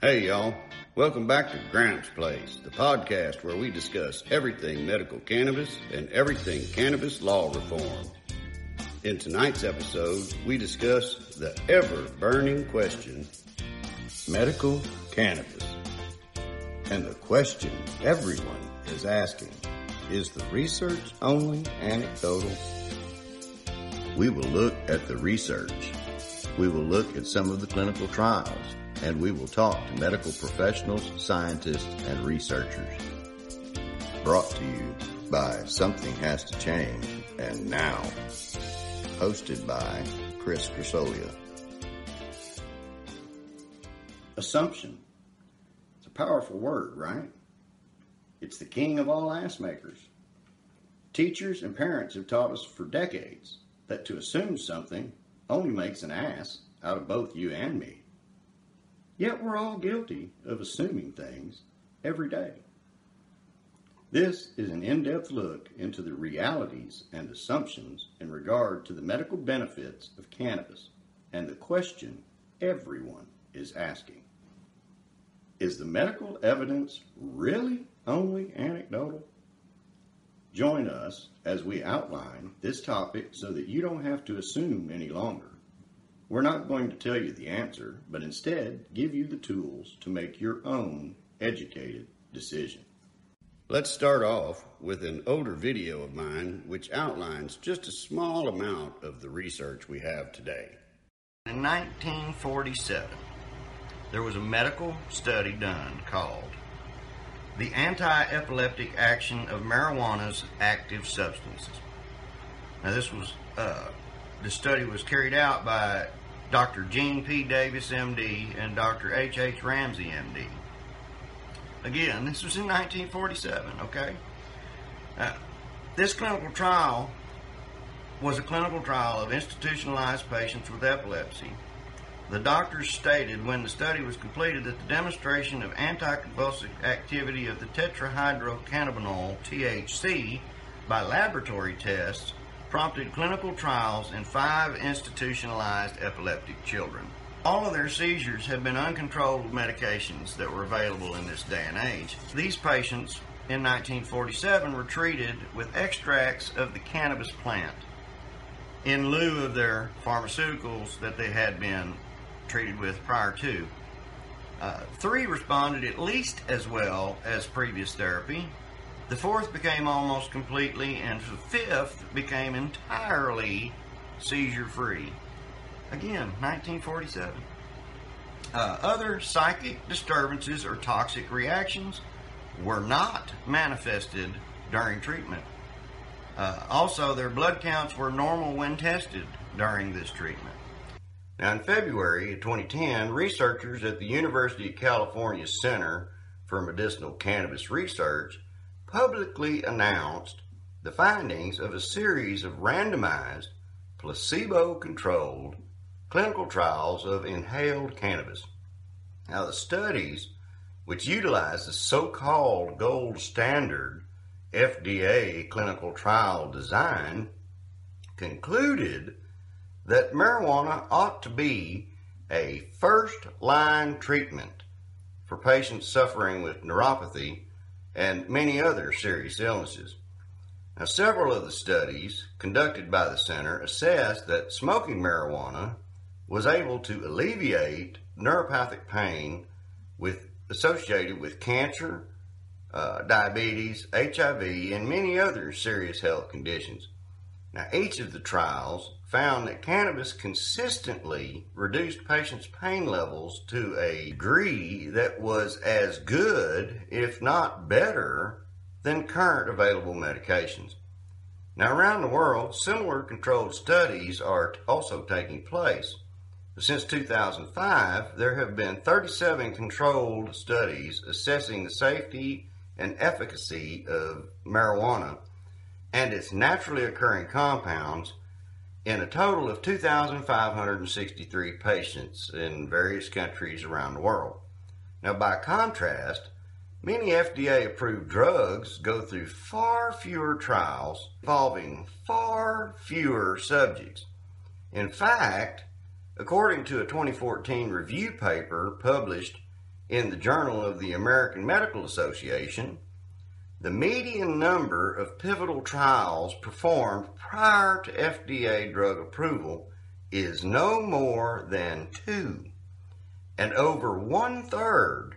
Hey, y'all. Welcome back to Gramps Place, the podcast where we discuss everything medical cannabis and everything cannabis law reform. In tonight's episode, we discuss the ever-burning question, medical cannabis. And the question everyone is asking is the research only anecdotal? We will look at the research. We will look at some of the clinical trials. And we will talk to medical professionals, scientists, and researchers. Brought to you by Something Has to Change, and now, hosted by Chris Grisoglia. Assumption. It's a powerful word, right? It's the king of all ass makers. Teachers and parents have taught us for decades that to assume something only makes an ass out of both you and me. Yet we're all guilty of assuming things every day. This is an in-depth look into the realities and assumptions in regard to the medical benefits of cannabis and the question everyone is asking. Is the medical evidence really only anecdotal? Join us as we outline this topic so that you don't have to assume any longer. We're not going to tell you the answer, but instead give you the tools to make your own educated decision. Let's start off with an older video of mine which outlines just a small amount of the research we have today. In 1947, there was a medical study done called The Anti-Epileptic Action of Marijuana's Active Substances. Now this was, the study was carried out by Dr. Gene P. Davis, MD, and Dr. H.H. Ramsey, MD. Again, this was in 1947, okay? This clinical trial was a clinical trial of institutionalized patients with epilepsy. The doctors stated when the study was completed that the demonstration of anticonvulsive activity of the tetrahydrocannabinol, THC, by laboratory tests prompted clinical trials in 5 institutionalized epileptic children. All of their seizures have been uncontrolled with medications that were available in this day and age. These patients in 1947 were treated with extracts of the cannabis plant in lieu of their pharmaceuticals that they had been treated with prior to. 3 responded at least as well as previous therapy. The 4th became almost completely, and the 5th became entirely seizure-free. Again, 1947. Other psychic disturbances or toxic reactions were not manifested during treatment. Also, their blood counts were normal when tested during this treatment. Now, in February of 2010, researchers at the University of California Center for Medicinal Cannabis Research publicly announced the findings of a series of randomized, placebo-controlled clinical trials of inhaled cannabis. Now, the studies, which utilize the so-called gold standard FDA clinical trial design, concluded that marijuana ought to be a first-line treatment for patients suffering with neuropathy and many other serious illnesses. Now, several of the studies conducted by the center assessed that smoking marijuana was able to alleviate neuropathic pain associated with cancer, diabetes, HIV, and many other serious health conditions. Now, each of the trials found that cannabis consistently reduced patients' pain levels to a degree that was as good, if not better, than current available medications. Now, around the world, similar controlled studies are also taking place. Since 2005, there have been 37 controlled studies assessing the safety and efficacy of marijuana and its naturally occurring compounds in a total of 2,563 patients in various countries around the world. Now, by contrast, many FDA-approved drugs go through far fewer trials involving far fewer subjects. In fact, according to a 2014 review paper published in the Journal of the American Medical Association, the median number of pivotal trials performed prior to FDA drug approval is no more than 2, and over 1/3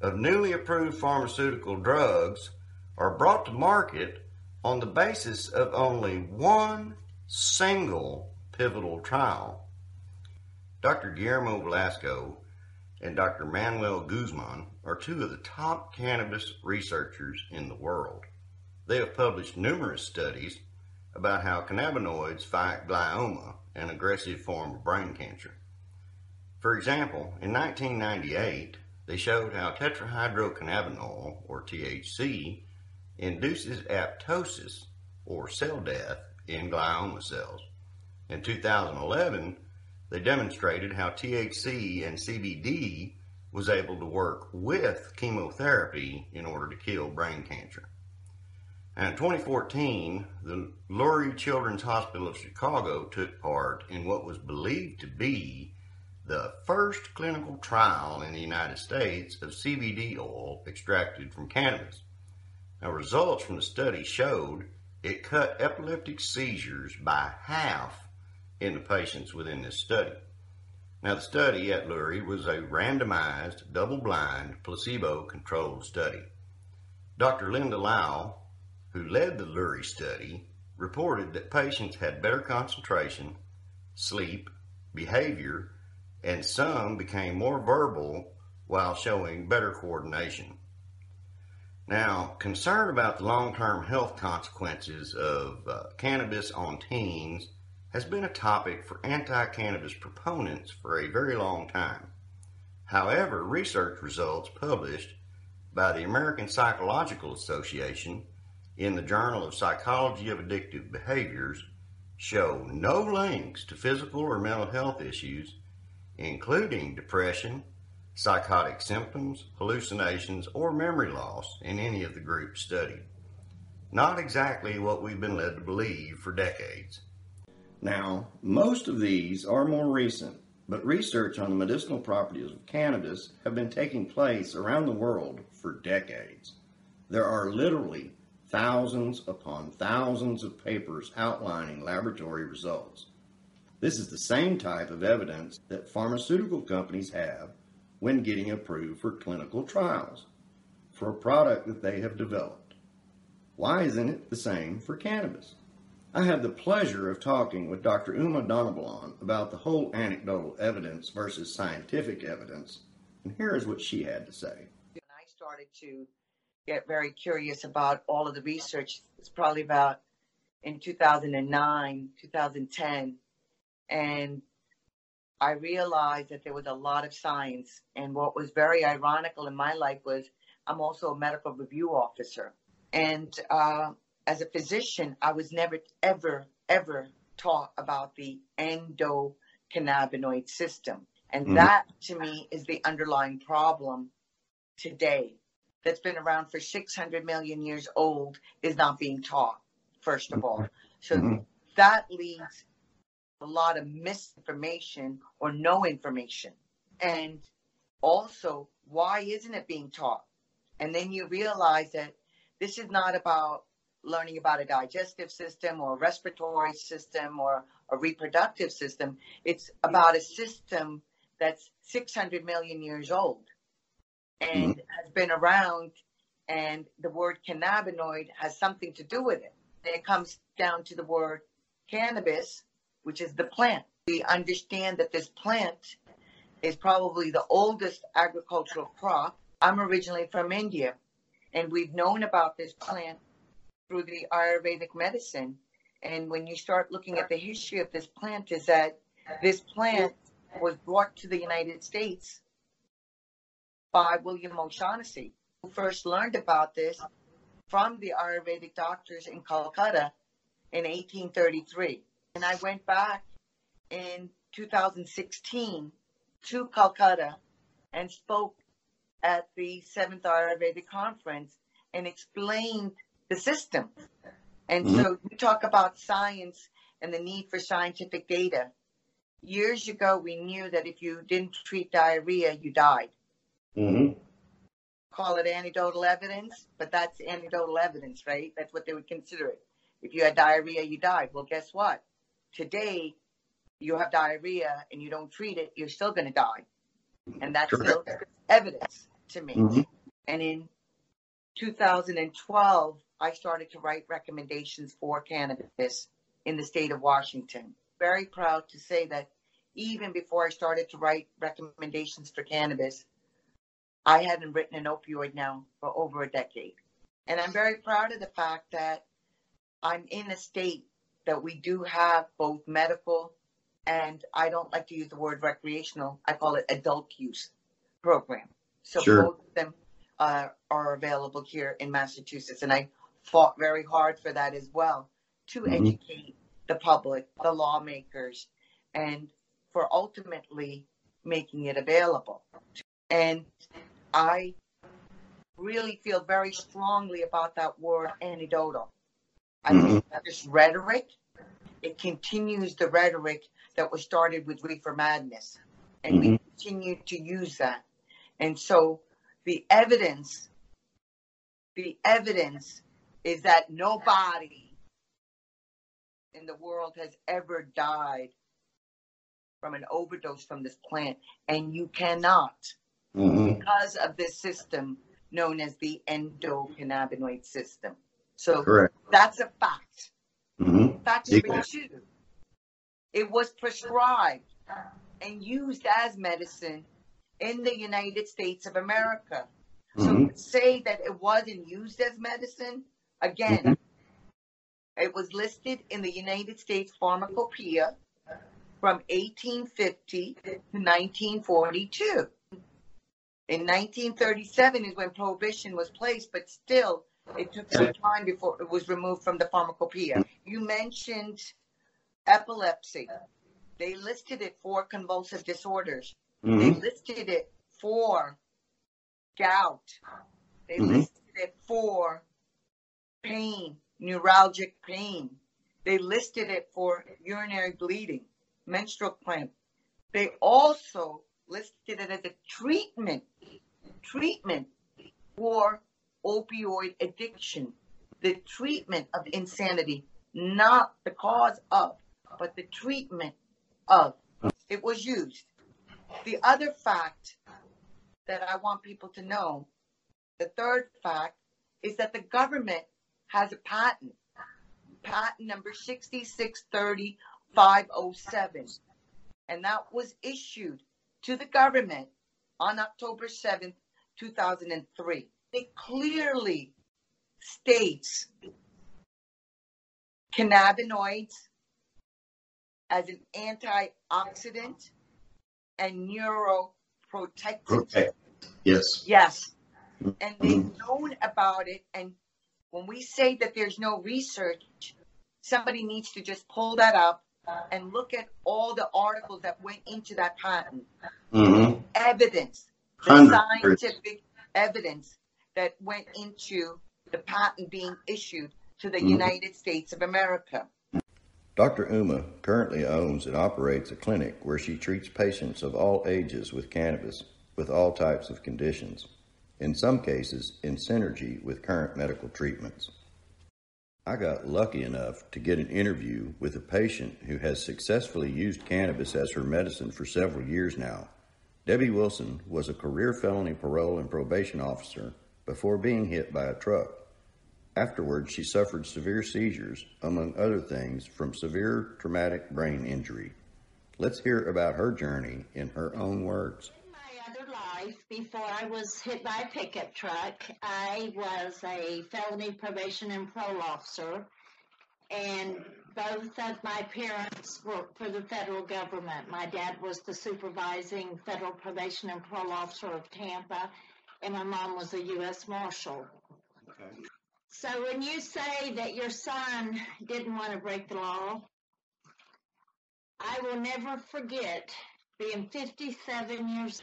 of newly approved pharmaceutical drugs are brought to market on the basis of only one single pivotal trial. Dr. Guillermo Velasco and Dr. Manuel Guzman are two of the top cannabis researchers in the world. They have published numerous studies about how cannabinoids fight glioma, an aggressive form of brain cancer. For example, in 1998, they showed how tetrahydrocannabinol, or THC, induces apoptosis, or cell death, in glioma cells. In 2011, they demonstrated how THC and CBD was able to work with chemotherapy in order to kill brain cancer. And in 2014, the Lurie Children's Hospital of Chicago took part in what was believed to be the first clinical trial in the United States of CBD oil extracted from cannabis. Now, results from the study showed it cut epileptic seizures by half in the patients within this study. Now, the study at Lurie was a randomized, double-blind, placebo-controlled study. Dr. Linda Lau, who led the Lurie study, reported that patients had better concentration, sleep, behavior, and some became more verbal while showing better coordination. Now, concern about the long-term health consequences of cannabis on teens has been a topic for anti-cannabis proponents for a very long time. However, research results published by the American Psychological Association in the Journal of Psychology of Addictive Behaviors show no links to physical or mental health issues, including depression, psychotic symptoms, hallucinations, or memory loss in any of the groups studied. Not exactly what we've been led to believe for decades. Now, most of these are more recent, but research on the medicinal properties of cannabis have been taking place around the world for decades. There are literally thousands upon thousands of papers outlining laboratory results. This is the same type of evidence that pharmaceutical companies have when getting approved for clinical trials for a product that they have developed. Why isn't it the same for cannabis? I had the pleasure of talking with Dr. Uma Donoblan about the whole anecdotal evidence versus scientific evidence, and here is what she had to say. I started to get very curious about all of the research. It's probably about in 2009, 2010, and I realized that there was a lot of science. And what was very ironical in my life was I'm also a medical review officer, and as a physician, I was never, ever, ever taught about the endocannabinoid system. And that, to me, is the underlying problem today that's been around for 600 million years old, is not being taught, first of all. So that leads a lot of misinformation or no information. And also, why isn't it being taught? And then you realize that this is not about learning about a digestive system or a respiratory system or a reproductive system. It's about a system that's 600 million years old and has been around, and the word cannabinoid has something to do with it. And it comes down to the word cannabis, which is the plant. We understand that this plant is probably the oldest agricultural crop. I'm originally from India, and we've known about this plant through the Ayurvedic medicine. And when you start looking at the history of this plant, is that this plant was brought to the United States by William O'Shaughnessy, who first learned about this from the Ayurvedic doctors in Calcutta in 1833. And I went back in 2016 to Calcutta and spoke at the Seventh Ayurvedic Conference and explained the system. And so you talk about science and the need for scientific data. Years ago, we knew that if you didn't treat diarrhea, you died. call it anecdotal evidence, but that's anecdotal evidence, right? That's what they would consider it. If you had diarrhea, you died. Well, guess what? Today, you have diarrhea and you don't treat it, you're still going to die. And that's still evidence to me. Mm-hmm. And in 2012, I started to write recommendations for cannabis in the state of Washington. Very proud to say that even before I started to write recommendations for cannabis, I hadn't written an opioid now for over a decade. And I'm very proud of the fact that I'm in a state that we do have both medical and, I don't like to use the word recreational, I call it adult use program. So both of them are available here in Massachusetts. And I fought very hard for that as well, to educate the public, the lawmakers, and for ultimately making it available. And I really feel very strongly about that word anecdotal. I think that this rhetoric, it continues the rhetoric that was started with Reefer Madness. And we continue to use that. And so the evidence is that nobody in the world has ever died from an overdose from this plant. And you cannot, because of this system known as the endocannabinoid system. So that's a fact. Fact number two, it was prescribed and used as medicine in the United States of America. So to say that it wasn't used as medicine, again, it was listed in the United States Pharmacopeia from 1850 to 1942. In 1937 is when prohibition was placed, but still, it took some time before it was removed from the pharmacopoeia. You mentioned epilepsy. They listed it for convulsive disorders. They listed it for gout. They listed it for pain, neuralgic pain. They listed it for urinary bleeding, menstrual cramp. They also listed it as a treatment for opioid addiction, the treatment of insanity, not the cause of, but the treatment of. It was used. The other fact that I want people to know, the third fact, is that the government has a patent, patent number 6630507, and that was issued to the government on October 7th, 2003. It clearly states cannabinoids as an antioxidant and neuroprotectant. Yes. And they've known about it. And when we say that there's no research, somebody needs to just pull that up and look at all the articles that went into that patent. Evidence, the scientific evidence that went into the patent being issued to the United States of America. Dr. Uma currently owns and operates a clinic where she treats patients of all ages with cannabis, with all types of conditions, in some cases in synergy with current medical treatments. I got lucky enough to get an interview with a patient who has successfully used cannabis as her medicine for several years now. Debbie Wilson was a career felony parole and probation officer before being hit by a truck. Afterwards, she suffered severe seizures, among other things, from severe traumatic brain injury. Let's hear about her journey in her own words. In my other life, before I was hit by a pickup truck, I was a felony probation and parole officer, and both of my parents worked for the federal government. My dad was the supervising federal probation and parole officer of Tampa, and my mom was a U.S. Marshal. Okay. So when you say that your son didn't want to break the law, I will never forget being 57 years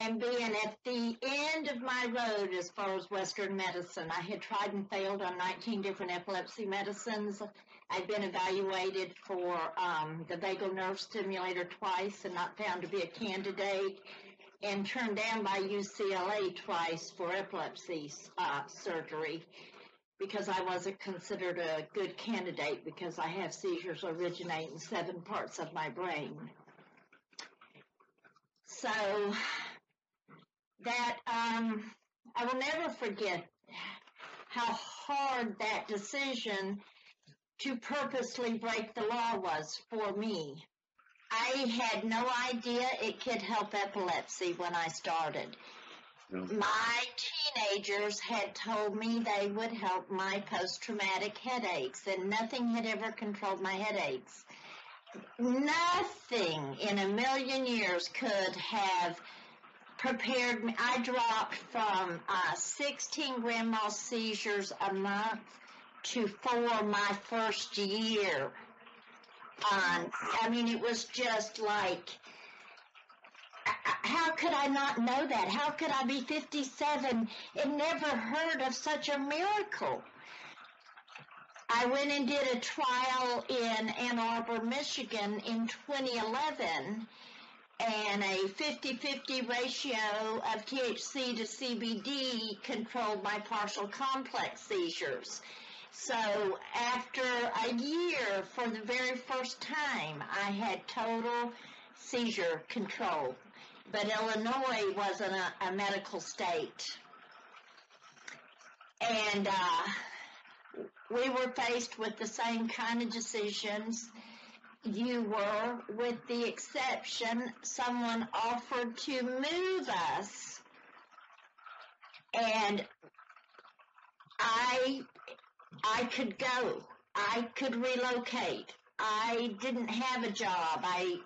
old and being at the end of my road as far as Western medicine. I had tried and failed on 19 different epilepsy medicines. I'd been evaluated for the vagal nerve stimulator twice and not found to be a candidate. and turned down by UCLA twice for epilepsy surgery because I wasn't considered a good candidate because I have seizures originate in 7 parts of my brain. So that I will never forget how hard that decision to purposely break the law was for me. I had no idea it could help epilepsy when I started. My teenagers had told me they would help my post-traumatic headaches, and nothing had ever controlled my headaches. Nothing in a million years could have prepared me. I dropped from 16 grand mal seizures a month to 4 my first year. I mean, it was just like, how could I not know that? How could I be 57 and never heard of such a miracle? I went and did a trial in Ann Arbor, Michigan in 2011, and a 50-50 ratio of THC to CBD controlled my partial complex seizures. So after a year, for the very first time, I had total seizure control. But Illinois wasn't a medical state. And we were faced with the same kind of decisions you were, with the exception someone offered to move us. And I could go. I could relocate. I didn't have a job. I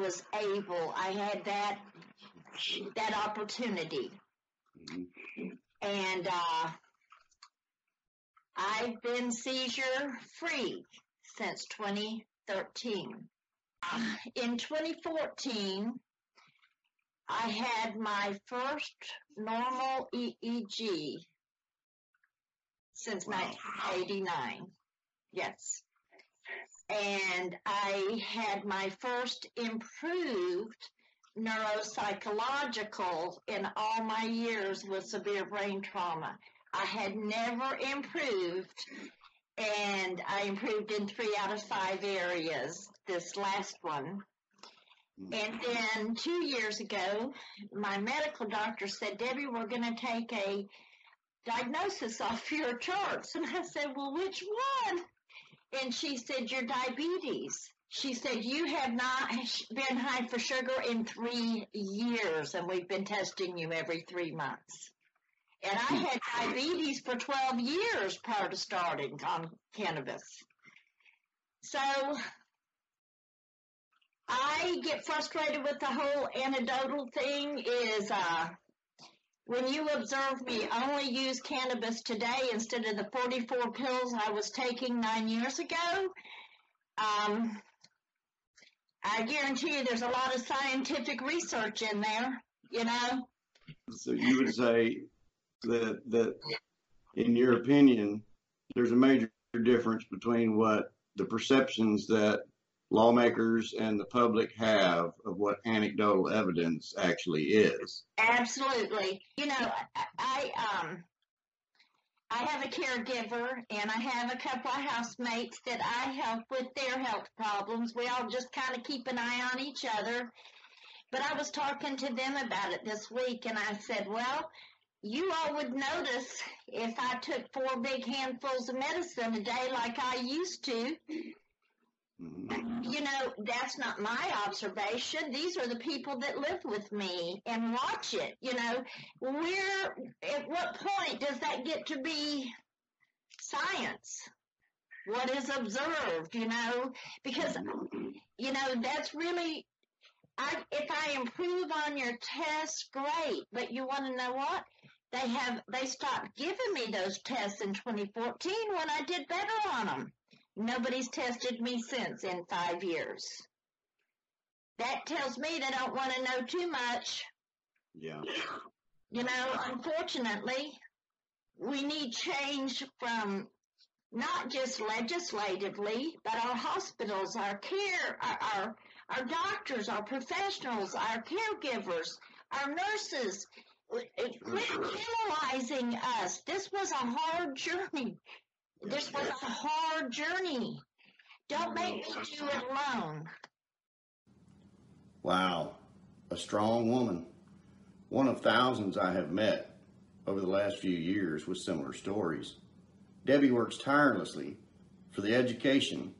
was able. I had that opportunity. And I've been seizure-free since 2013. In 2014, I had my first normal EEG. Since 1989, yes. And I had my first improved neuropsychological in all my years with severe brain trauma. I had never improved, and I improved in 3 out of 5 areas, this last one. And then 2 years ago, my medical doctor said, Debbie, we're going to take a diagnosis off your charts. And I said, well, which one? And she said, your diabetes. She said, you have not been high for sugar in 3 years, and we've been testing you every 3 months. And I had diabetes for 12 years prior to starting on cannabis. So I get frustrated with the whole anecdotal thing is, when you observed me only use cannabis today instead of the 44 pills I was taking 9 years ago, I guarantee you there's a lot of scientific research in there, you know. So you would say that in your opinion, there's a major difference between what the perceptions that lawmakers and the public have of what anecdotal evidence actually is. Absolutely. You know, I have a caregiver, and I have a couple of housemates that I help with their health problems. We all just kind of keep an eye on each other. But I was talking to them about it this week, and I said, well, you all would notice if I took 4 big handfuls of medicine a day like I used to. You know, that's not my observation. These are the people that live with me and watch it. You know, at what point does that get to be science? What is observed, you know? Because, you know, that's really, if I improve on your tests, great. But you want to know what? They stopped giving me those tests in 2014 when I did better on them. Nobody's tested me since in 5 years. That tells me they don't want to know too much. Yeah. You know, unfortunately, we need change from not just legislatively, but our hospitals, our care, our doctors, our professionals, our caregivers, our nurses. Quit penalizing us. This was a hard journey. This was a hard journey. Don't make me do it alone. Wow. A strong woman. One of thousands I have met over the last few years with similar stories. Debbie works tirelessly for the education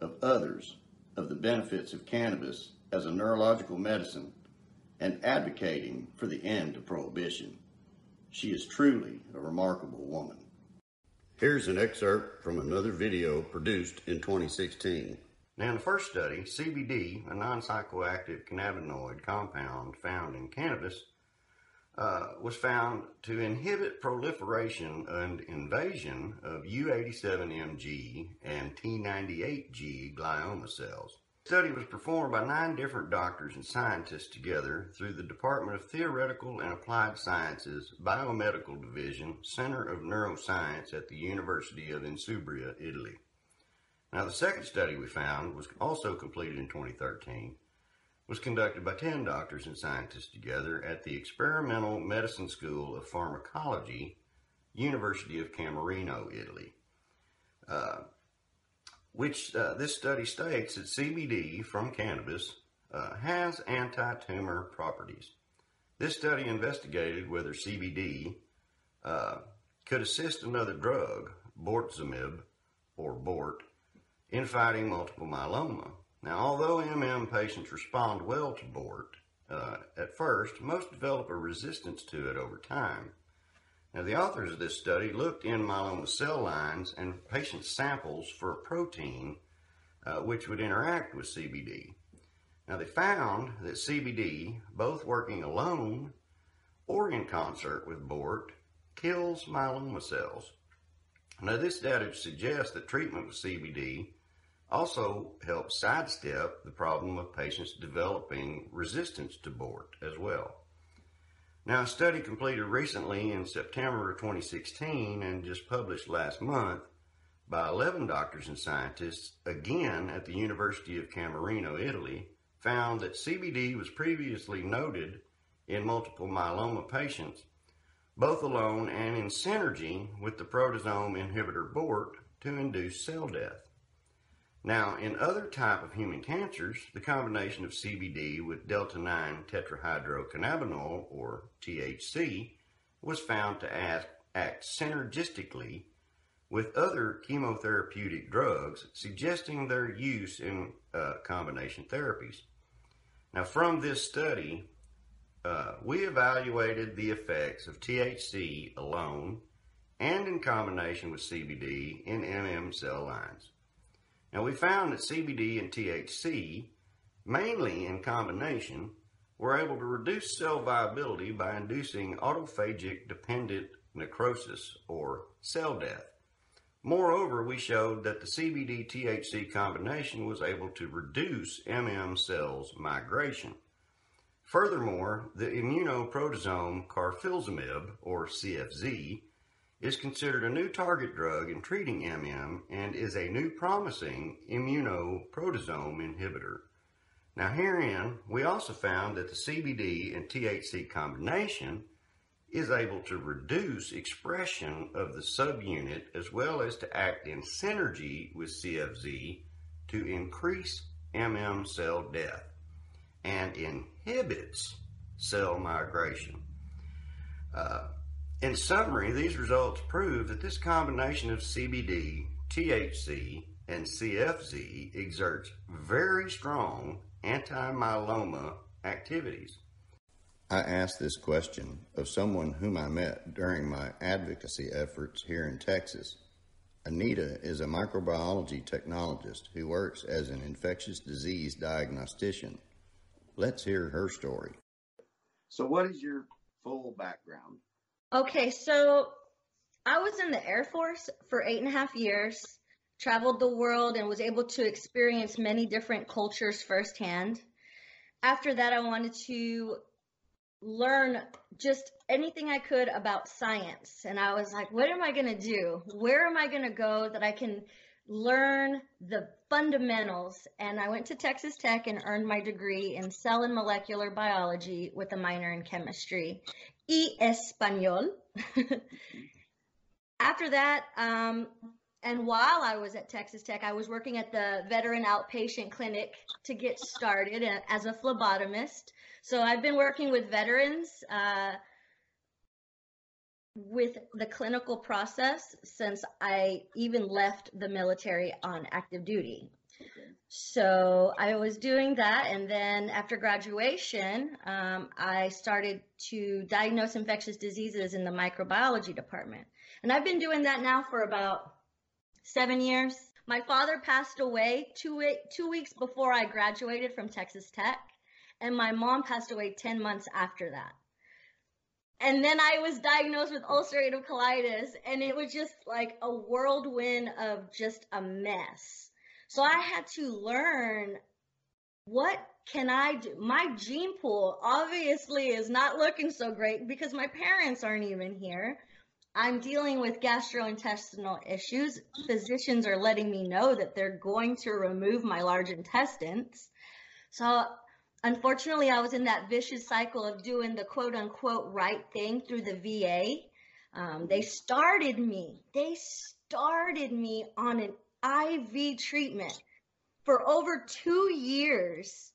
of others of the benefits of cannabis as a neurological medicine and advocating for the end of prohibition. She is truly a remarkable woman. Here's an excerpt from another video produced in 2016. Now, in the first study, CBD, a non-psychoactive cannabinoid compound found in cannabis, was found to inhibit proliferation and invasion of U87MG and T98G glioma cells. The study was performed by 9 different doctors and scientists together through the Department of Theoretical and Applied Sciences, Biomedical Division, Center of Neuroscience at the University of Insubria, Italy. Now, the second study we found was also completed in 2013. Was conducted by 10 doctors and scientists together at the Experimental Medicine School of Pharmacology, University of Camerino, Italy, this study states that CBD from cannabis has anti-tumor properties. This study investigated whether CBD could assist another drug, bortezomib, or BORT, in fighting multiple myeloma. Now, although MM patients respond well to BORT at first, most develop a resistance to it over time. Now, the authors of this study looked in myeloma cell lines and patient samples for a protein which would interact with CBD. Now, they found that CBD, both working alone or in concert with BORT, kills myeloma cells. Now, this data suggests that treatment with CBD also helps sidestep the problem of patients developing resistance to BORT as well. Now, a study completed recently in September of 2016 and just published last month by 11 doctors and scientists, again at the University of Camerino, Italy, found that CBD was previously noted in multiple myeloma patients, both alone and in synergy with the proteasome inhibitor BORT to induce cell death. Now, in other type of human cancers, the combination of CBD with delta-9 tetrahydrocannabinol, or THC, was found to act synergistically with other chemotherapeutic drugs, suggesting their use in combination therapies. Now, from this study, we evaluated the effects of THC alone and in combination with CBD in MM cell lines. Now, we found that CBD and THC, mainly in combination, were able to reduce cell viability by inducing autophagic-dependent necrosis, or cell death. Moreover, we showed that the CBD-THC combination was able to reduce MM cells migration. Furthermore, the immunoproteasome carfilzomib, or CFZ, is considered a new target drug in treating MM and is a new promising immunoproteasome inhibitor. Now, herein, we also found that the CBD and THC combination is able to reduce expression of the subunit as well as to act in synergy with CFZ to increase MM cell death and inhibits cell migration. In summary, these results prove that this combination of CBD, THC, and CFZ exerts very strong anti-myeloma activities. I asked this question of someone whom I met during my advocacy efforts here in Texas. Anita is a microbiology technologist who works as an infectious disease diagnostician. Let's hear her story. So what is your full background? Okay, so I was in the Air Force for 8.5 years, traveled the world, and was able to experience many different cultures firsthand. After that, I wanted to learn just anything I could about science. And I was like, what am I going to do? Where am I going to go that I can learn the fundamentals. And I went to Texas Tech and earned my degree in cell and molecular biology with a minor in chemistry. Y español. After that, and while I was at Texas Tech, I was working at the Veteran Outpatient Clinic to get started as a phlebotomist. So I've been working with veterans with the clinical process since I even left the military on active duty. Okay. So I was doing that, and then after graduation, I started to diagnose infectious diseases in the microbiology department. And I've been doing that now for about 7 years. My father passed away two weeks before I graduated from Texas Tech, and my mom passed away 10 months after that. And then I was diagnosed with ulcerative colitis, and it was just like a whirlwind of just a mess. So I had to learn, what can I do? My gene pool obviously is not looking so great because my parents aren't even here. I'm dealing with gastrointestinal issues. Physicians are letting me know that they're going to remove my large intestines. So unfortunately, I was in that vicious cycle of doing the quote unquote right thing through the VA. They started me on an IV treatment for over 2 years.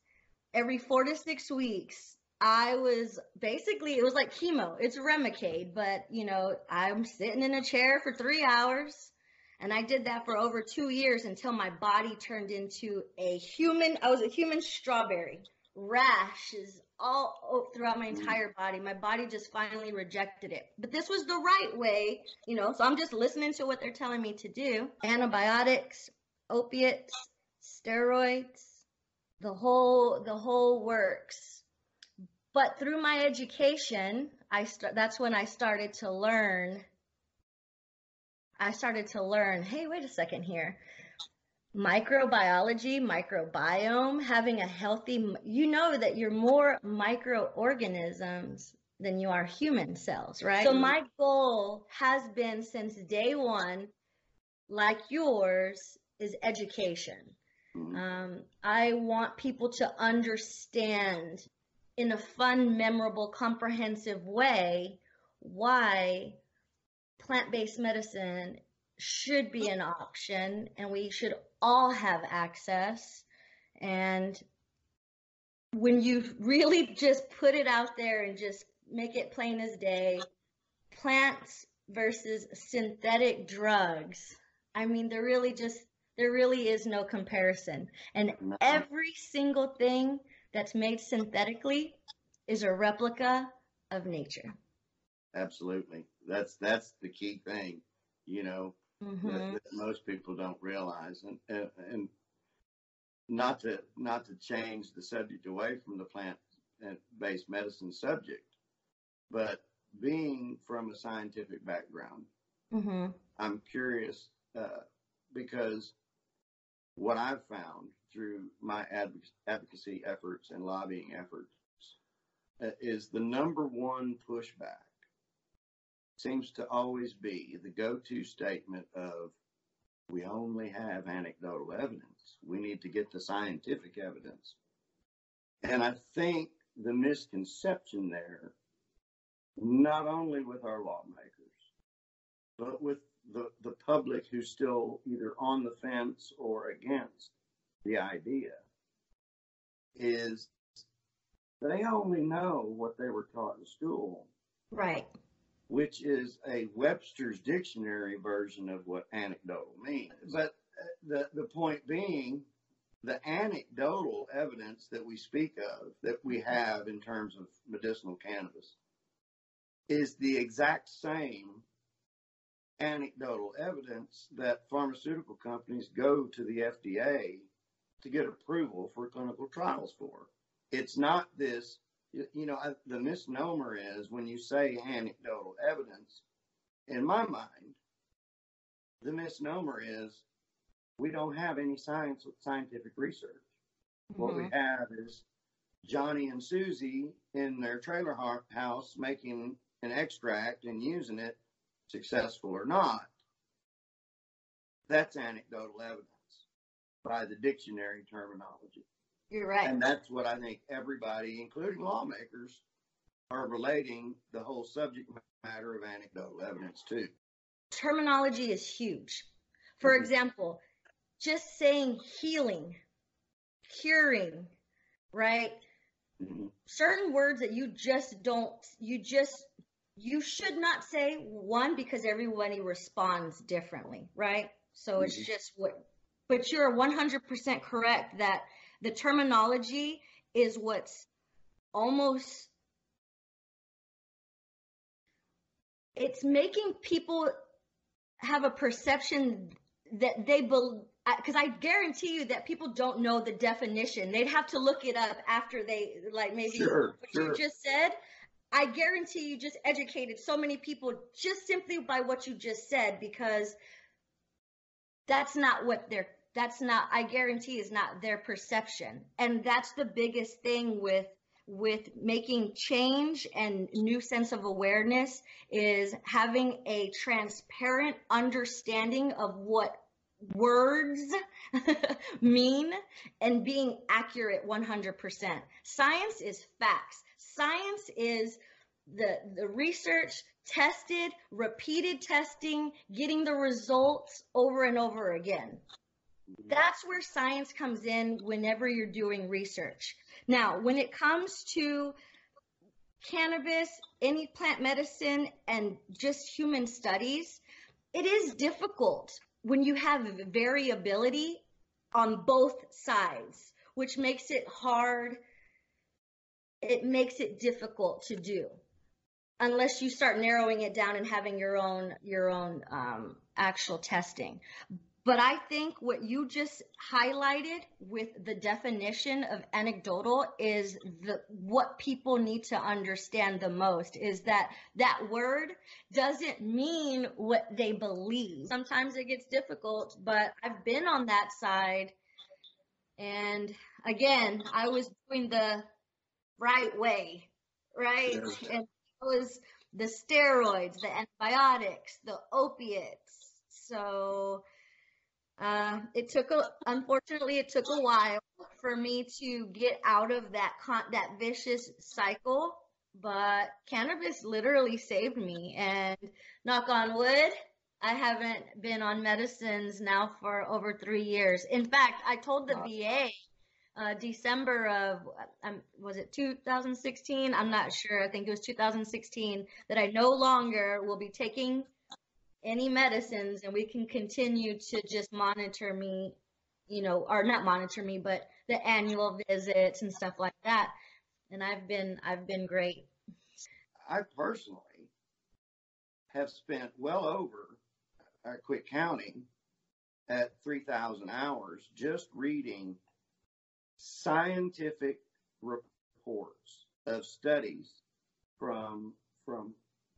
Every 4 to 6 weeks. I was basically, it was like chemo. It's Remicade, but you know, I'm sitting in a chair for 3 hours, and I did that for over 2 years until my body turned into a human. I was a human strawberry. Rashes all throughout my entire body. My body just finally rejected it. But this was the right way, you know, so I'm just listening to what they're telling me to do. Antibiotics, opiates, steroids, the whole works. But through my education, that's when I started to learn. I started to learn, hey, wait a second here. Microbiology, microbiome, having a healthy, you know that you're more microorganisms than you are human cells, right? So my goal has been since day one, like yours, is education. I want people to understand in a fun, memorable, comprehensive way why plant-based medicine should be an option, and we should all have access. And when you really just put it out there and just make it plain as day, plants versus synthetic drugs, I mean, there really is no comparison. And every single thing that's made synthetically is a replica of nature. Absolutely. That's the key thing, you know. Mm-hmm. that most people don't realize. And not to change the subject away from the plant-based medicine subject, but being from a scientific background, mm-hmm. I'm curious because what I've found through my advocacy efforts and lobbying efforts is the number one pushback seems to always be the go-to statement of, we only have anecdotal evidence. We need to get the scientific evidence. And I think the misconception there, not only with our lawmakers, but with the public who's still either on the fence or against the idea, is they only know what they were taught in school. Right. Which is a Webster's Dictionary version of what anecdotal means. But the point being, the anecdotal evidence that we speak of, that we have in terms of medicinal cannabis, is the exact same anecdotal evidence that pharmaceutical companies go to the FDA to get approval for clinical trials for. It's not this. You know, the misnomer is when you say anecdotal evidence, in my mind, the misnomer is we don't have any scientific research. Mm-hmm. What we have is Johnny and Susie in their trailer house making an extract and using it, successful or not. That's anecdotal evidence by the dictionary terminology. You're right. And that's what I think everybody, including lawmakers, are relating the whole subject matter of anecdotal evidence to. Terminology is huge. For example, just saying healing, curing, right? Certain words that you should not say, one, because everybody responds differently, right? So it's just but you're 100% correct that the terminology is what's almost, it's making people have a perception that they believe, because I guarantee you that people don't know the definition. They'd have to look it up after they, like maybe what you just said. I guarantee you just educated so many people just simply by what you just said, because that's not what they're, that's not, I guarantee is not their perception. And that's the biggest thing with making change and new sense of awareness is having a transparent understanding of what words mean and being accurate 100%. Science is facts. Science is the research tested, repeated testing, getting the results over and over again. That's where science comes in whenever you're doing research. Now, when it comes to cannabis, any plant medicine, and just human studies, it is difficult when you have variability on both sides, which makes it hard. It makes it difficult to do unless you start narrowing it down and having your own actual testing. But I think what you just highlighted with the definition of anecdotal is what people need to understand the most is that that word doesn't mean what they believe. Sometimes it gets difficult, but I've been on that side. And again, I was doing the right way, right? Sure. And it was the steroids, the antibiotics, the opiates. So... Unfortunately, it took a while for me to get out of that vicious cycle, but cannabis literally saved me. And knock on wood, I haven't been on medicines now for over 3 years. In fact, I told the VA, December of, was it 2016? I'm not sure. I think it was 2016 that I no longer will be taking any medicines, and we can continue to just monitor me, you know, or not monitor me, but the annual visits and stuff like that. And I've been great. I personally have spent well over, I quit counting at 3,000 hours, just reading scientific reports of studies from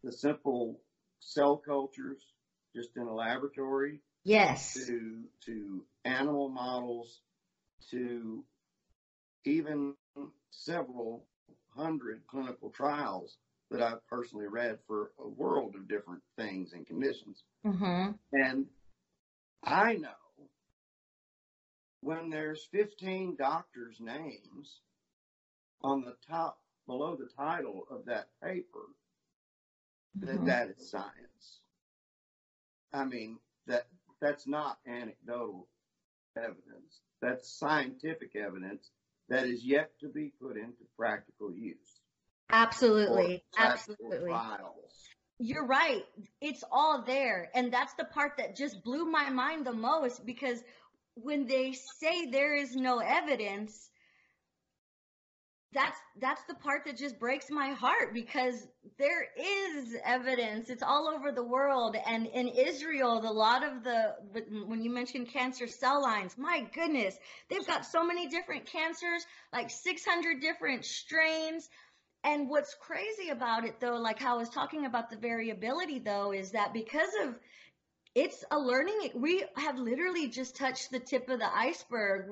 the simple cell cultures just in a laboratory, yes, to animal models, to even several hundred clinical trials that I've personally read for a world of different things and conditions. Mm-hmm. And I know when there's 15 doctors' names on the top, below the title of that paper, that is science. I mean, that's not anecdotal evidence. That's scientific evidence that is yet to be put into practical use. Absolutely. Absolutely. Trials. You're right. It's all there. And that's the part that just blew my mind the most, because when they say there is no evidence, that's the part that just breaks my heart, because there is evidence. It's all over the world. And in Israel, a lot of when you mentioned cancer cell lines, my goodness, they've got so many different cancers, like 600 different strains. And what's crazy about it though, like how I was talking about the variability though, is that because of, it's a learning, we have literally just touched the tip of the iceberg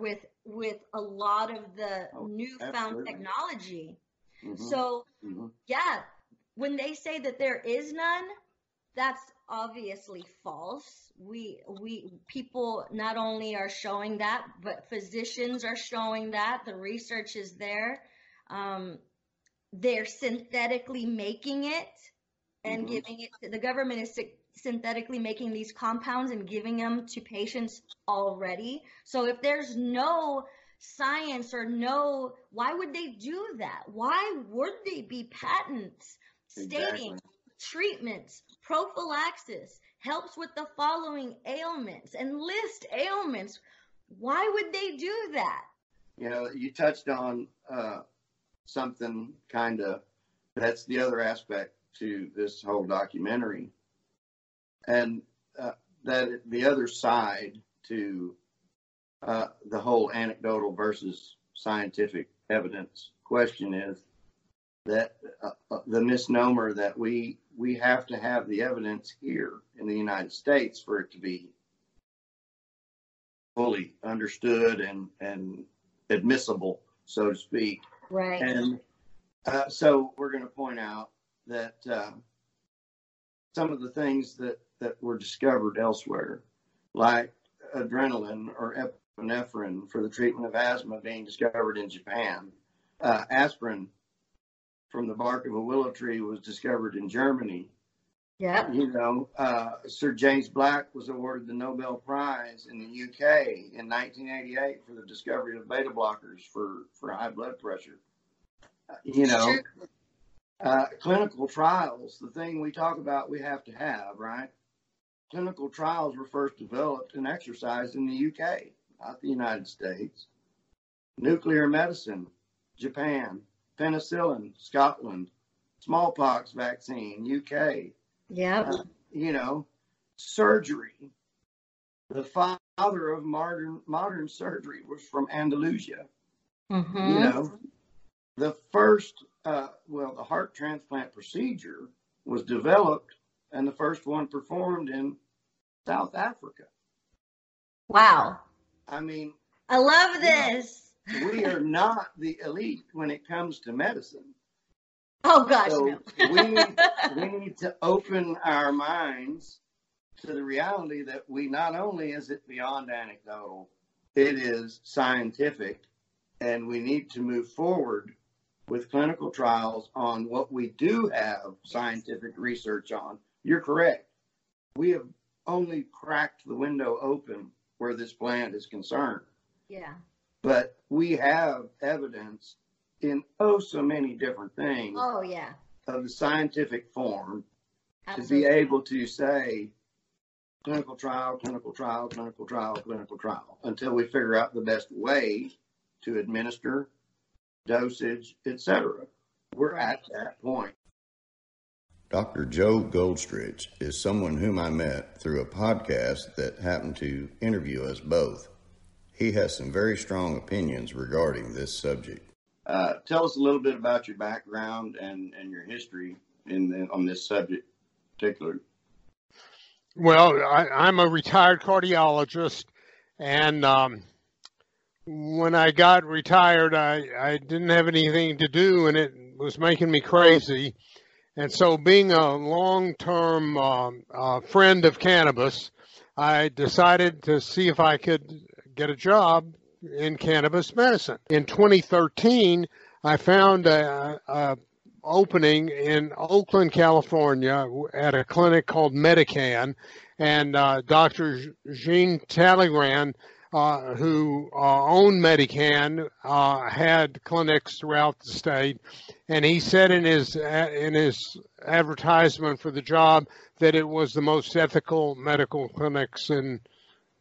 with a lot of the newfound technology. Mm-hmm. So yeah, when they say that there is none, that's obviously false. People not only are showing that, but physicians are showing that. The research is there. They're synthetically making it and giving it to the government is synthetically making these compounds and giving them to patients already. So if there's no science or no, why would they do that? Why would they be patents stating treatments, prophylaxis, helps with the following ailments, and list ailments? Why would they do that? You know, you touched on something kind of, that's the other aspect to this whole documentary. And that the other side to the whole anecdotal versus scientific evidence question is that the misnomer that we have to have the evidence here in the United States for it to be fully understood and admissible, so to speak. Right. And so we're going to point out that some of the things that were discovered elsewhere, like adrenaline or epinephrine for the treatment of asthma being discovered in Japan. Aspirin from the bark of a willow tree was discovered in Germany. Yeah. You know, Sir James Black was awarded the Nobel Prize in the UK in 1988 for the discovery of beta blockers for high blood pressure. You know, clinical trials, the thing we talk about we have to have, right? Clinical trials were first developed and exercised in the UK, not the United States. Nuclear medicine, Japan. Penicillin, Scotland. Smallpox vaccine, UK. Yeah. You know, surgery. The father of modern surgery was from Andalusia. Mm-hmm. You know, the first, the heart transplant procedure was developed and the first one performed in South Africa. Wow. I mean, I love this. We are not the elite when it comes to medicine. Oh, gosh. So no. we need to open our minds to the reality that we not only is it beyond anecdotal, it is scientific, and we need to move forward with clinical trials on what we do have scientific research on. You're correct. We have only cracked the window open where this plant is concerned. Yeah. But we have evidence in oh so many different things. Oh, yeah. Of the scientific form. Absolutely. To be able to say clinical trial, clinical trial, clinical trial, clinical trial, until we figure out the best way to administer, dosage, etc. We're at that point. Dr. Joe Goldstridge is someone whom I met through a podcast that happened to interview us both. He has some very strong opinions regarding this subject. Tell us a little bit about your background and your history on this subject particularly. Well, I'm a retired cardiologist, and when I got retired, I didn't have anything to do, and it was making me crazy. And so being a long-term friend of cannabis, I decided to see if I could get a job in cannabis medicine. In 2013, I found a opening in Oakland, California at a clinic called Medican, and Dr. Gene Talleyrand, who owned Medican, had clinics throughout the state, and he said in his advertisement for the job that it was the most ethical medical clinics in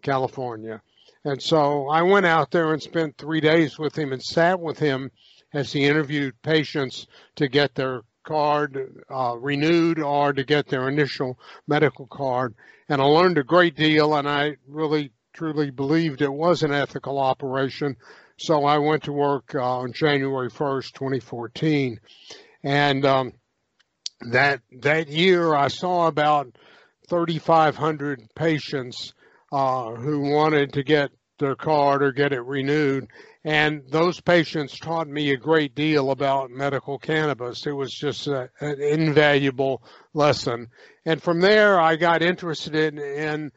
California. And so I went out there and spent 3 days with him and sat with him as he interviewed patients to get their card renewed or to get their initial medical card. And I learned a great deal, and I really truly believed it was an ethical operation. So I went to work on January 1st, 2014. And that year I saw about 3,500 patients who wanted to get their card or get it renewed. And those patients taught me a great deal about medical cannabis. It was just an invaluable lesson. And from there, I got interested in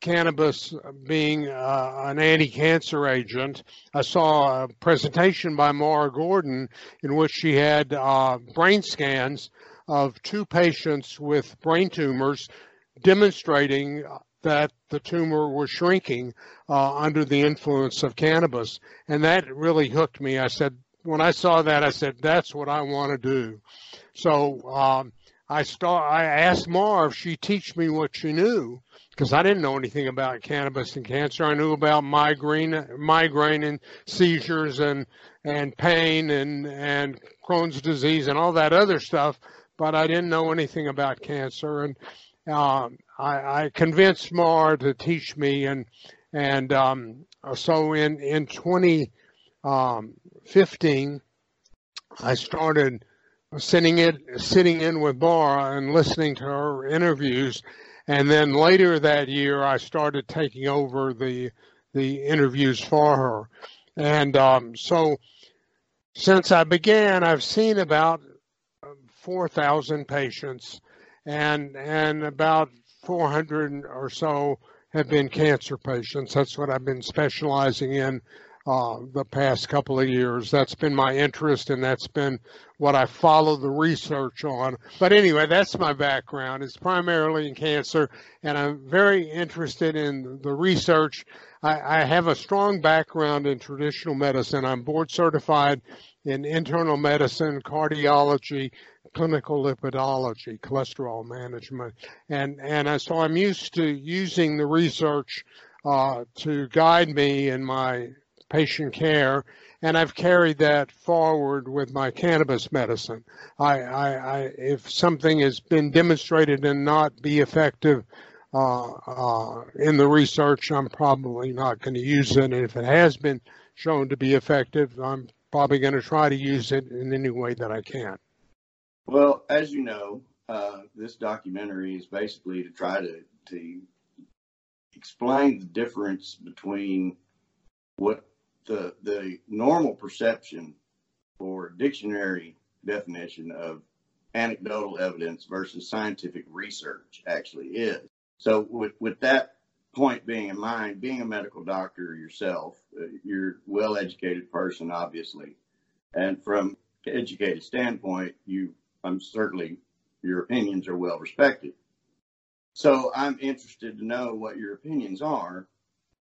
cannabis being an anti-cancer agent. I saw a presentation by Mar Gordon in which she had brain scans of two patients with brain tumors demonstrating that the tumor was shrinking under the influence of cannabis. And that really hooked me. I said, when I saw that, I said, that's what I want to do. So I asked Mar if she'd teach me what she knew, because I didn't know anything about cannabis and cancer. I knew about migraine and seizures and pain and Crohn's disease and all that other stuff, but I didn't know anything about cancer. And I convinced Mar to teach me, and so in 2015, I started sitting in with Mar and listening to her interviews. And then later that year, I started taking over the interviews for her. And so since I began, I've seen about 4,000 patients, and about 400 or so have been cancer patients. That's what I've been specializing in the past couple of years. That's been my interest, and that's been what I follow the research on. But anyway, that's my background. It's primarily in cancer, and I'm very interested in the research. I have a strong background in traditional medicine. I'm board certified in internal medicine, cardiology, clinical lipidology, cholesterol management, and so I'm used to using the research to guide me in my patient care, and I've carried that forward with my cannabis medicine. If something has been demonstrated and not be effective in the research, I'm probably not going to use it. And if it has been shown to be effective, I'm probably going to try to use it in any way that I can. Well, as you know, this documentary is basically to try to explain the difference between what the normal perception or dictionary definition of anecdotal evidence versus scientific research actually is. So with that point being in mind, being a medical doctor yourself, you're a well-educated person, obviously. And from an educated standpoint, your opinions are well respected. So I'm interested to know what your opinions are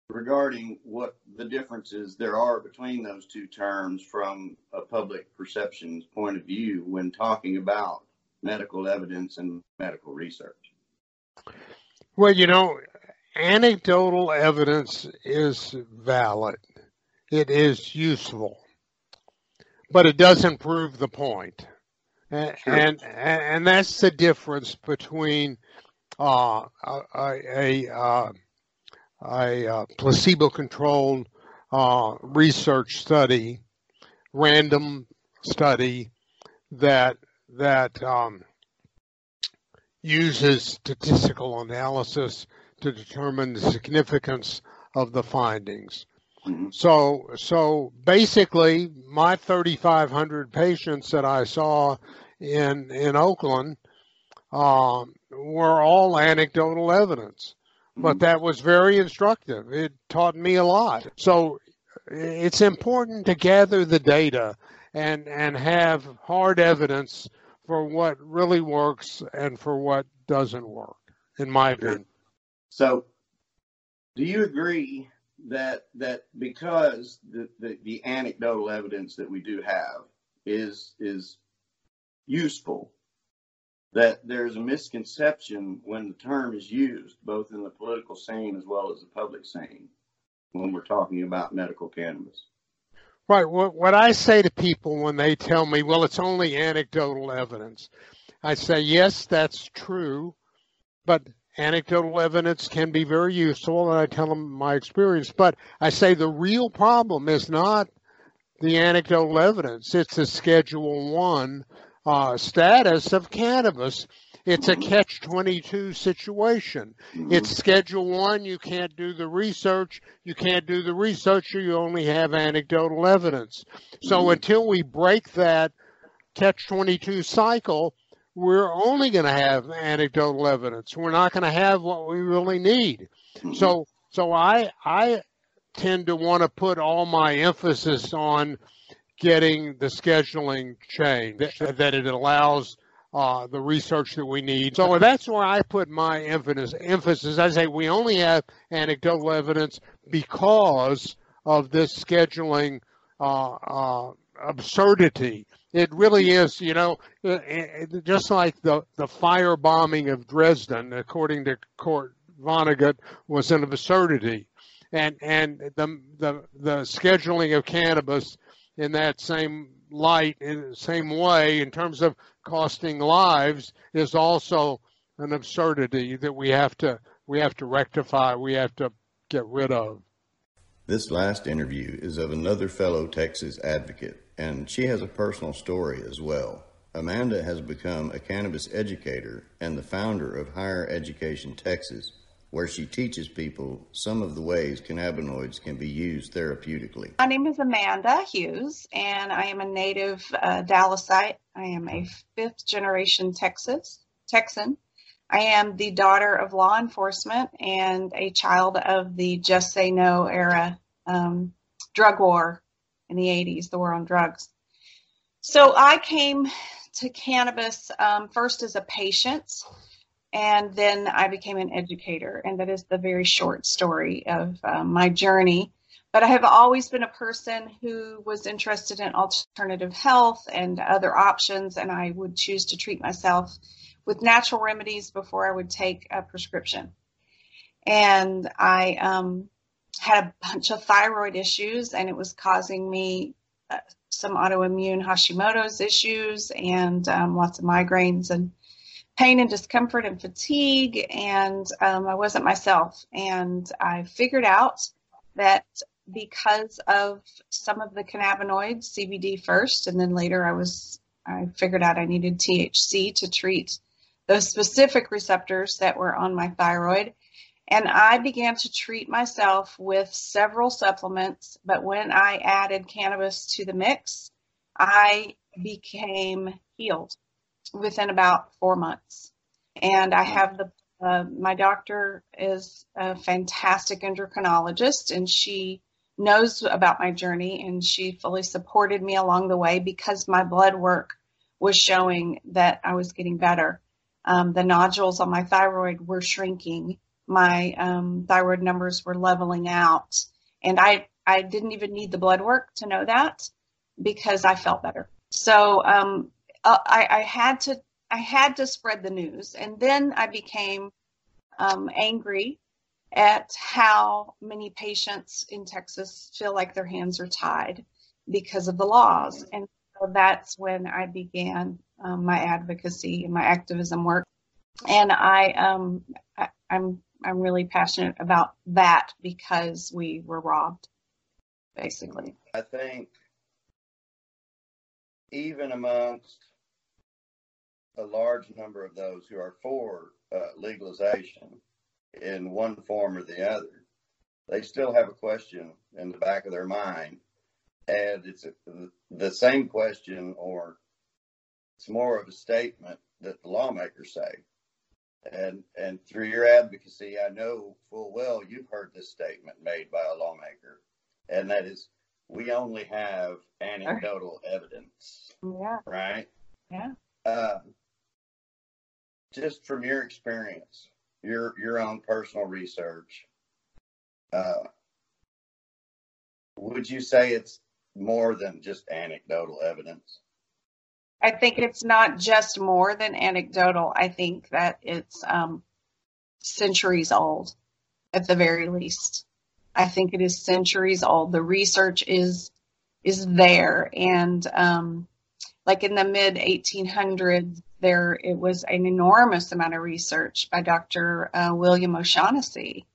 regarding what the differences there are between those two terms from a public perceptions point of view when talking about medical evidence and medical research. Well, you know, anecdotal evidence is valid. It is useful, but it doesn't prove the point. Sure. And that's the difference between a placebo-controlled research study, random study that uses statistical analysis to determine the significance of the findings. So basically, my 3,500 patients that I saw in Oakland were all anecdotal evidence. But that was very instructive. It taught me a lot. So it's important to gather the data and have hard evidence for what really works and for what doesn't work, in my opinion. So do you agree that because the anecdotal evidence that we do have is useful, that there's a misconception when the term is used, both in the political scene as well as the public scene, when we're talking about medical cannabis? Right. What I say to people when they tell me, well, it's only anecdotal evidence, I say, yes, that's true, but anecdotal evidence can be very useful, and I tell them my experience. But I say the real problem is not the anecdotal evidence. It's a Schedule I status of cannabis, It's a catch-22 situation. It's Schedule 1. You can't do the research. You can't do the research, or you only have anecdotal evidence. So until we break that catch-22 cycle, we're only going to have anecdotal evidence. We're not going to have what we really need. So I tend to want to put all my emphasis on getting the scheduling change, that it allows the research that we need. So that's where I put my emphasis. I say we only have anecdotal evidence because of this scheduling absurdity. It really is, you know, just like the firebombing of Dresden, according to Kurt Vonnegut, was an absurdity. And the scheduling of cannabis in that same light, in the same way, in terms of costing lives, is also an absurdity that we have to rectify, we have to get rid of. This last interview is of another fellow Texas advocate, and she has a personal story as well. Amanda has become a cannabis educator and the founder of Higher Education Texas, where she teaches people some of the ways cannabinoids can be used therapeutically. My name is Amanda Hughes, and I am a native Dallasite. I am a fifth-generation Texan. I am the daughter of law enforcement and a child of the Just Say No era, drug war in the 80s, the war on drugs. So I came to cannabis first as a patient, and then I became an educator, and that is the very short story of my journey. But I have always been a person who was interested in alternative health and other options, and I would choose to treat myself with natural remedies before I would take a prescription. And I had a bunch of thyroid issues, and it was causing me some autoimmune Hashimoto's issues and lots of migraines and pain and discomfort and fatigue, and I wasn't myself. And I figured out that because of some of the cannabinoids, CBD first, and then later I figured out I needed THC to treat those specific receptors that were on my thyroid. And I began to treat myself with several supplements, but when I added cannabis to the mix, I became healed within about 4 months. And I have my doctor is a fantastic endocrinologist, and she knows about my journey, and she fully supported me along the way because my blood work was showing that I was getting better. The nodules on my thyroid were shrinking. My thyroid numbers were leveling out, and I didn't even need the blood work to know that because I felt better. So I had to spread the news. And then I became angry at how many patients in Texas feel like their hands are tied because of the laws. And so that's when I began my advocacy and my activism work. And I'm really passionate about that because we were robbed, basically. I think even amongst a large number of those who are for legalization in one form or the other, they still have a question in the back of their mind. And it's the same question, or it's more of a statement that the lawmakers say. And through your advocacy, I know full well you've heard this statement made by a lawmaker, and that is, we only have anecdotal evidence. Yeah. Right? Yeah. Just from your experience, your own personal research, would you say it's more than just anecdotal evidence? I think it's not just more than anecdotal. I think that it's centuries old, at the very least. I think it is centuries old. The research is there, and like in the mid 1800s, it was an enormous amount of research by Dr. William O'Shaughnessy,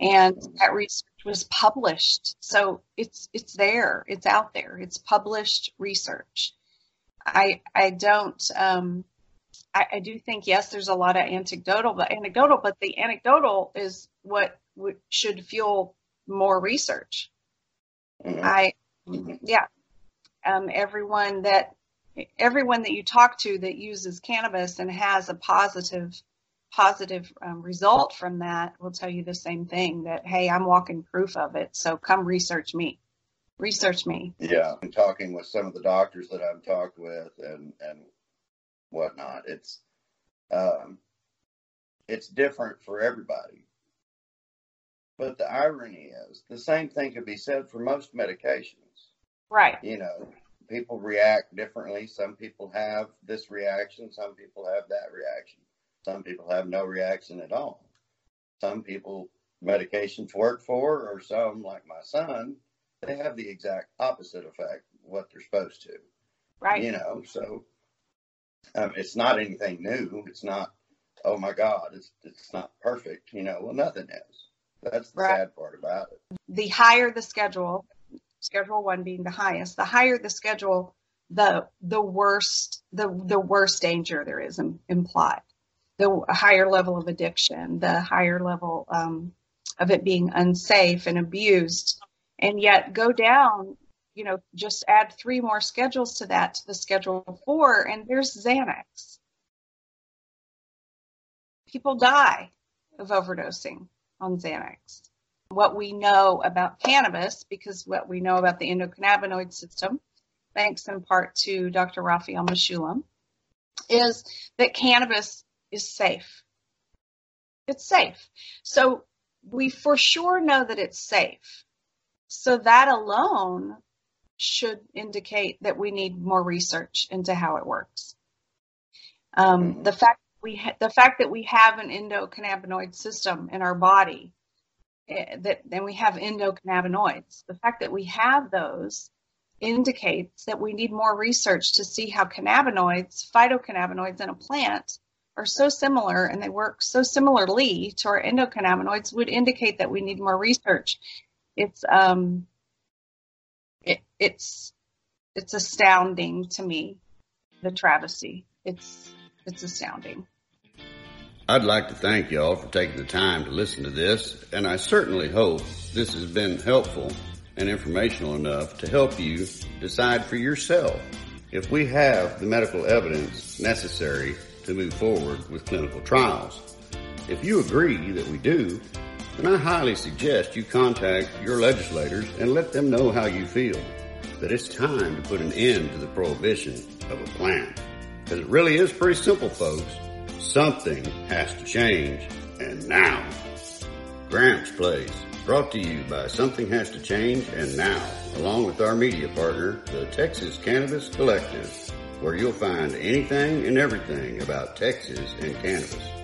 and that research was published. So it's there. It's out there. It's published research. I don't I do think, yes, there's a lot of anecdotal, but the anecdotal is what should fuel more research. Mm-hmm. Everyone that you talk to that uses cannabis and has a positive result from that will tell you the same thing, that, hey, I'm walking proof of it. So come research me. Yeah. I'm talking with some of the doctors that I've talked with and whatnot. It's different for everybody. But the irony is the same thing could be said for most medications. Right. You know, people react differently. Some people have this reaction. Some people have that reaction. Some people have no reaction at all. Some people medications work for, or some, like my son, they have the exact opposite effect of what they're supposed to. Right. You know, so it's not anything new. It's not, oh my God, it's not perfect. You know, well, nothing is. That's the sad part about it. The higher the schedule one being the highest, the higher the schedule, the worst danger there is implied. The higher level of addiction, the higher level of it being unsafe and abused, and yet go down, you know, just add 3 more schedules to that, to the schedule 4, and there's Xanax. People die of overdosing on Xanax. What we know about cannabis, because what we know about the endocannabinoid system, thanks in part to Dr. Raphael Mishulam, is that cannabis is safe. It's safe. So we for sure know that it's safe. So that alone should indicate that we need more research into how it works. The fact that we have an endocannabinoid system in our body, then we have endocannabinoids. The fact that we have those indicates that we need more research to see how cannabinoids, phytocannabinoids in a plant, are so similar and they work so similarly to our endocannabinoids, would indicate that we need more research. It's astounding to me, the travesty. It's astounding. I'd like to thank y'all for taking the time to listen to this, and I certainly hope this has been helpful and informational enough to help you decide for yourself if we have the medical evidence necessary to move forward with clinical trials. If you agree that we do, then I highly suggest you contact your legislators and let them know how you feel, that it's time to put an end to the prohibition of a plant. Because it really is pretty simple, folks. Something has to change, and now. Gramps Place, brought to you by Something Has to Change, and now, along with our media partner, the Texas Cannabis Collective, where you'll find anything and everything about Texas and cannabis.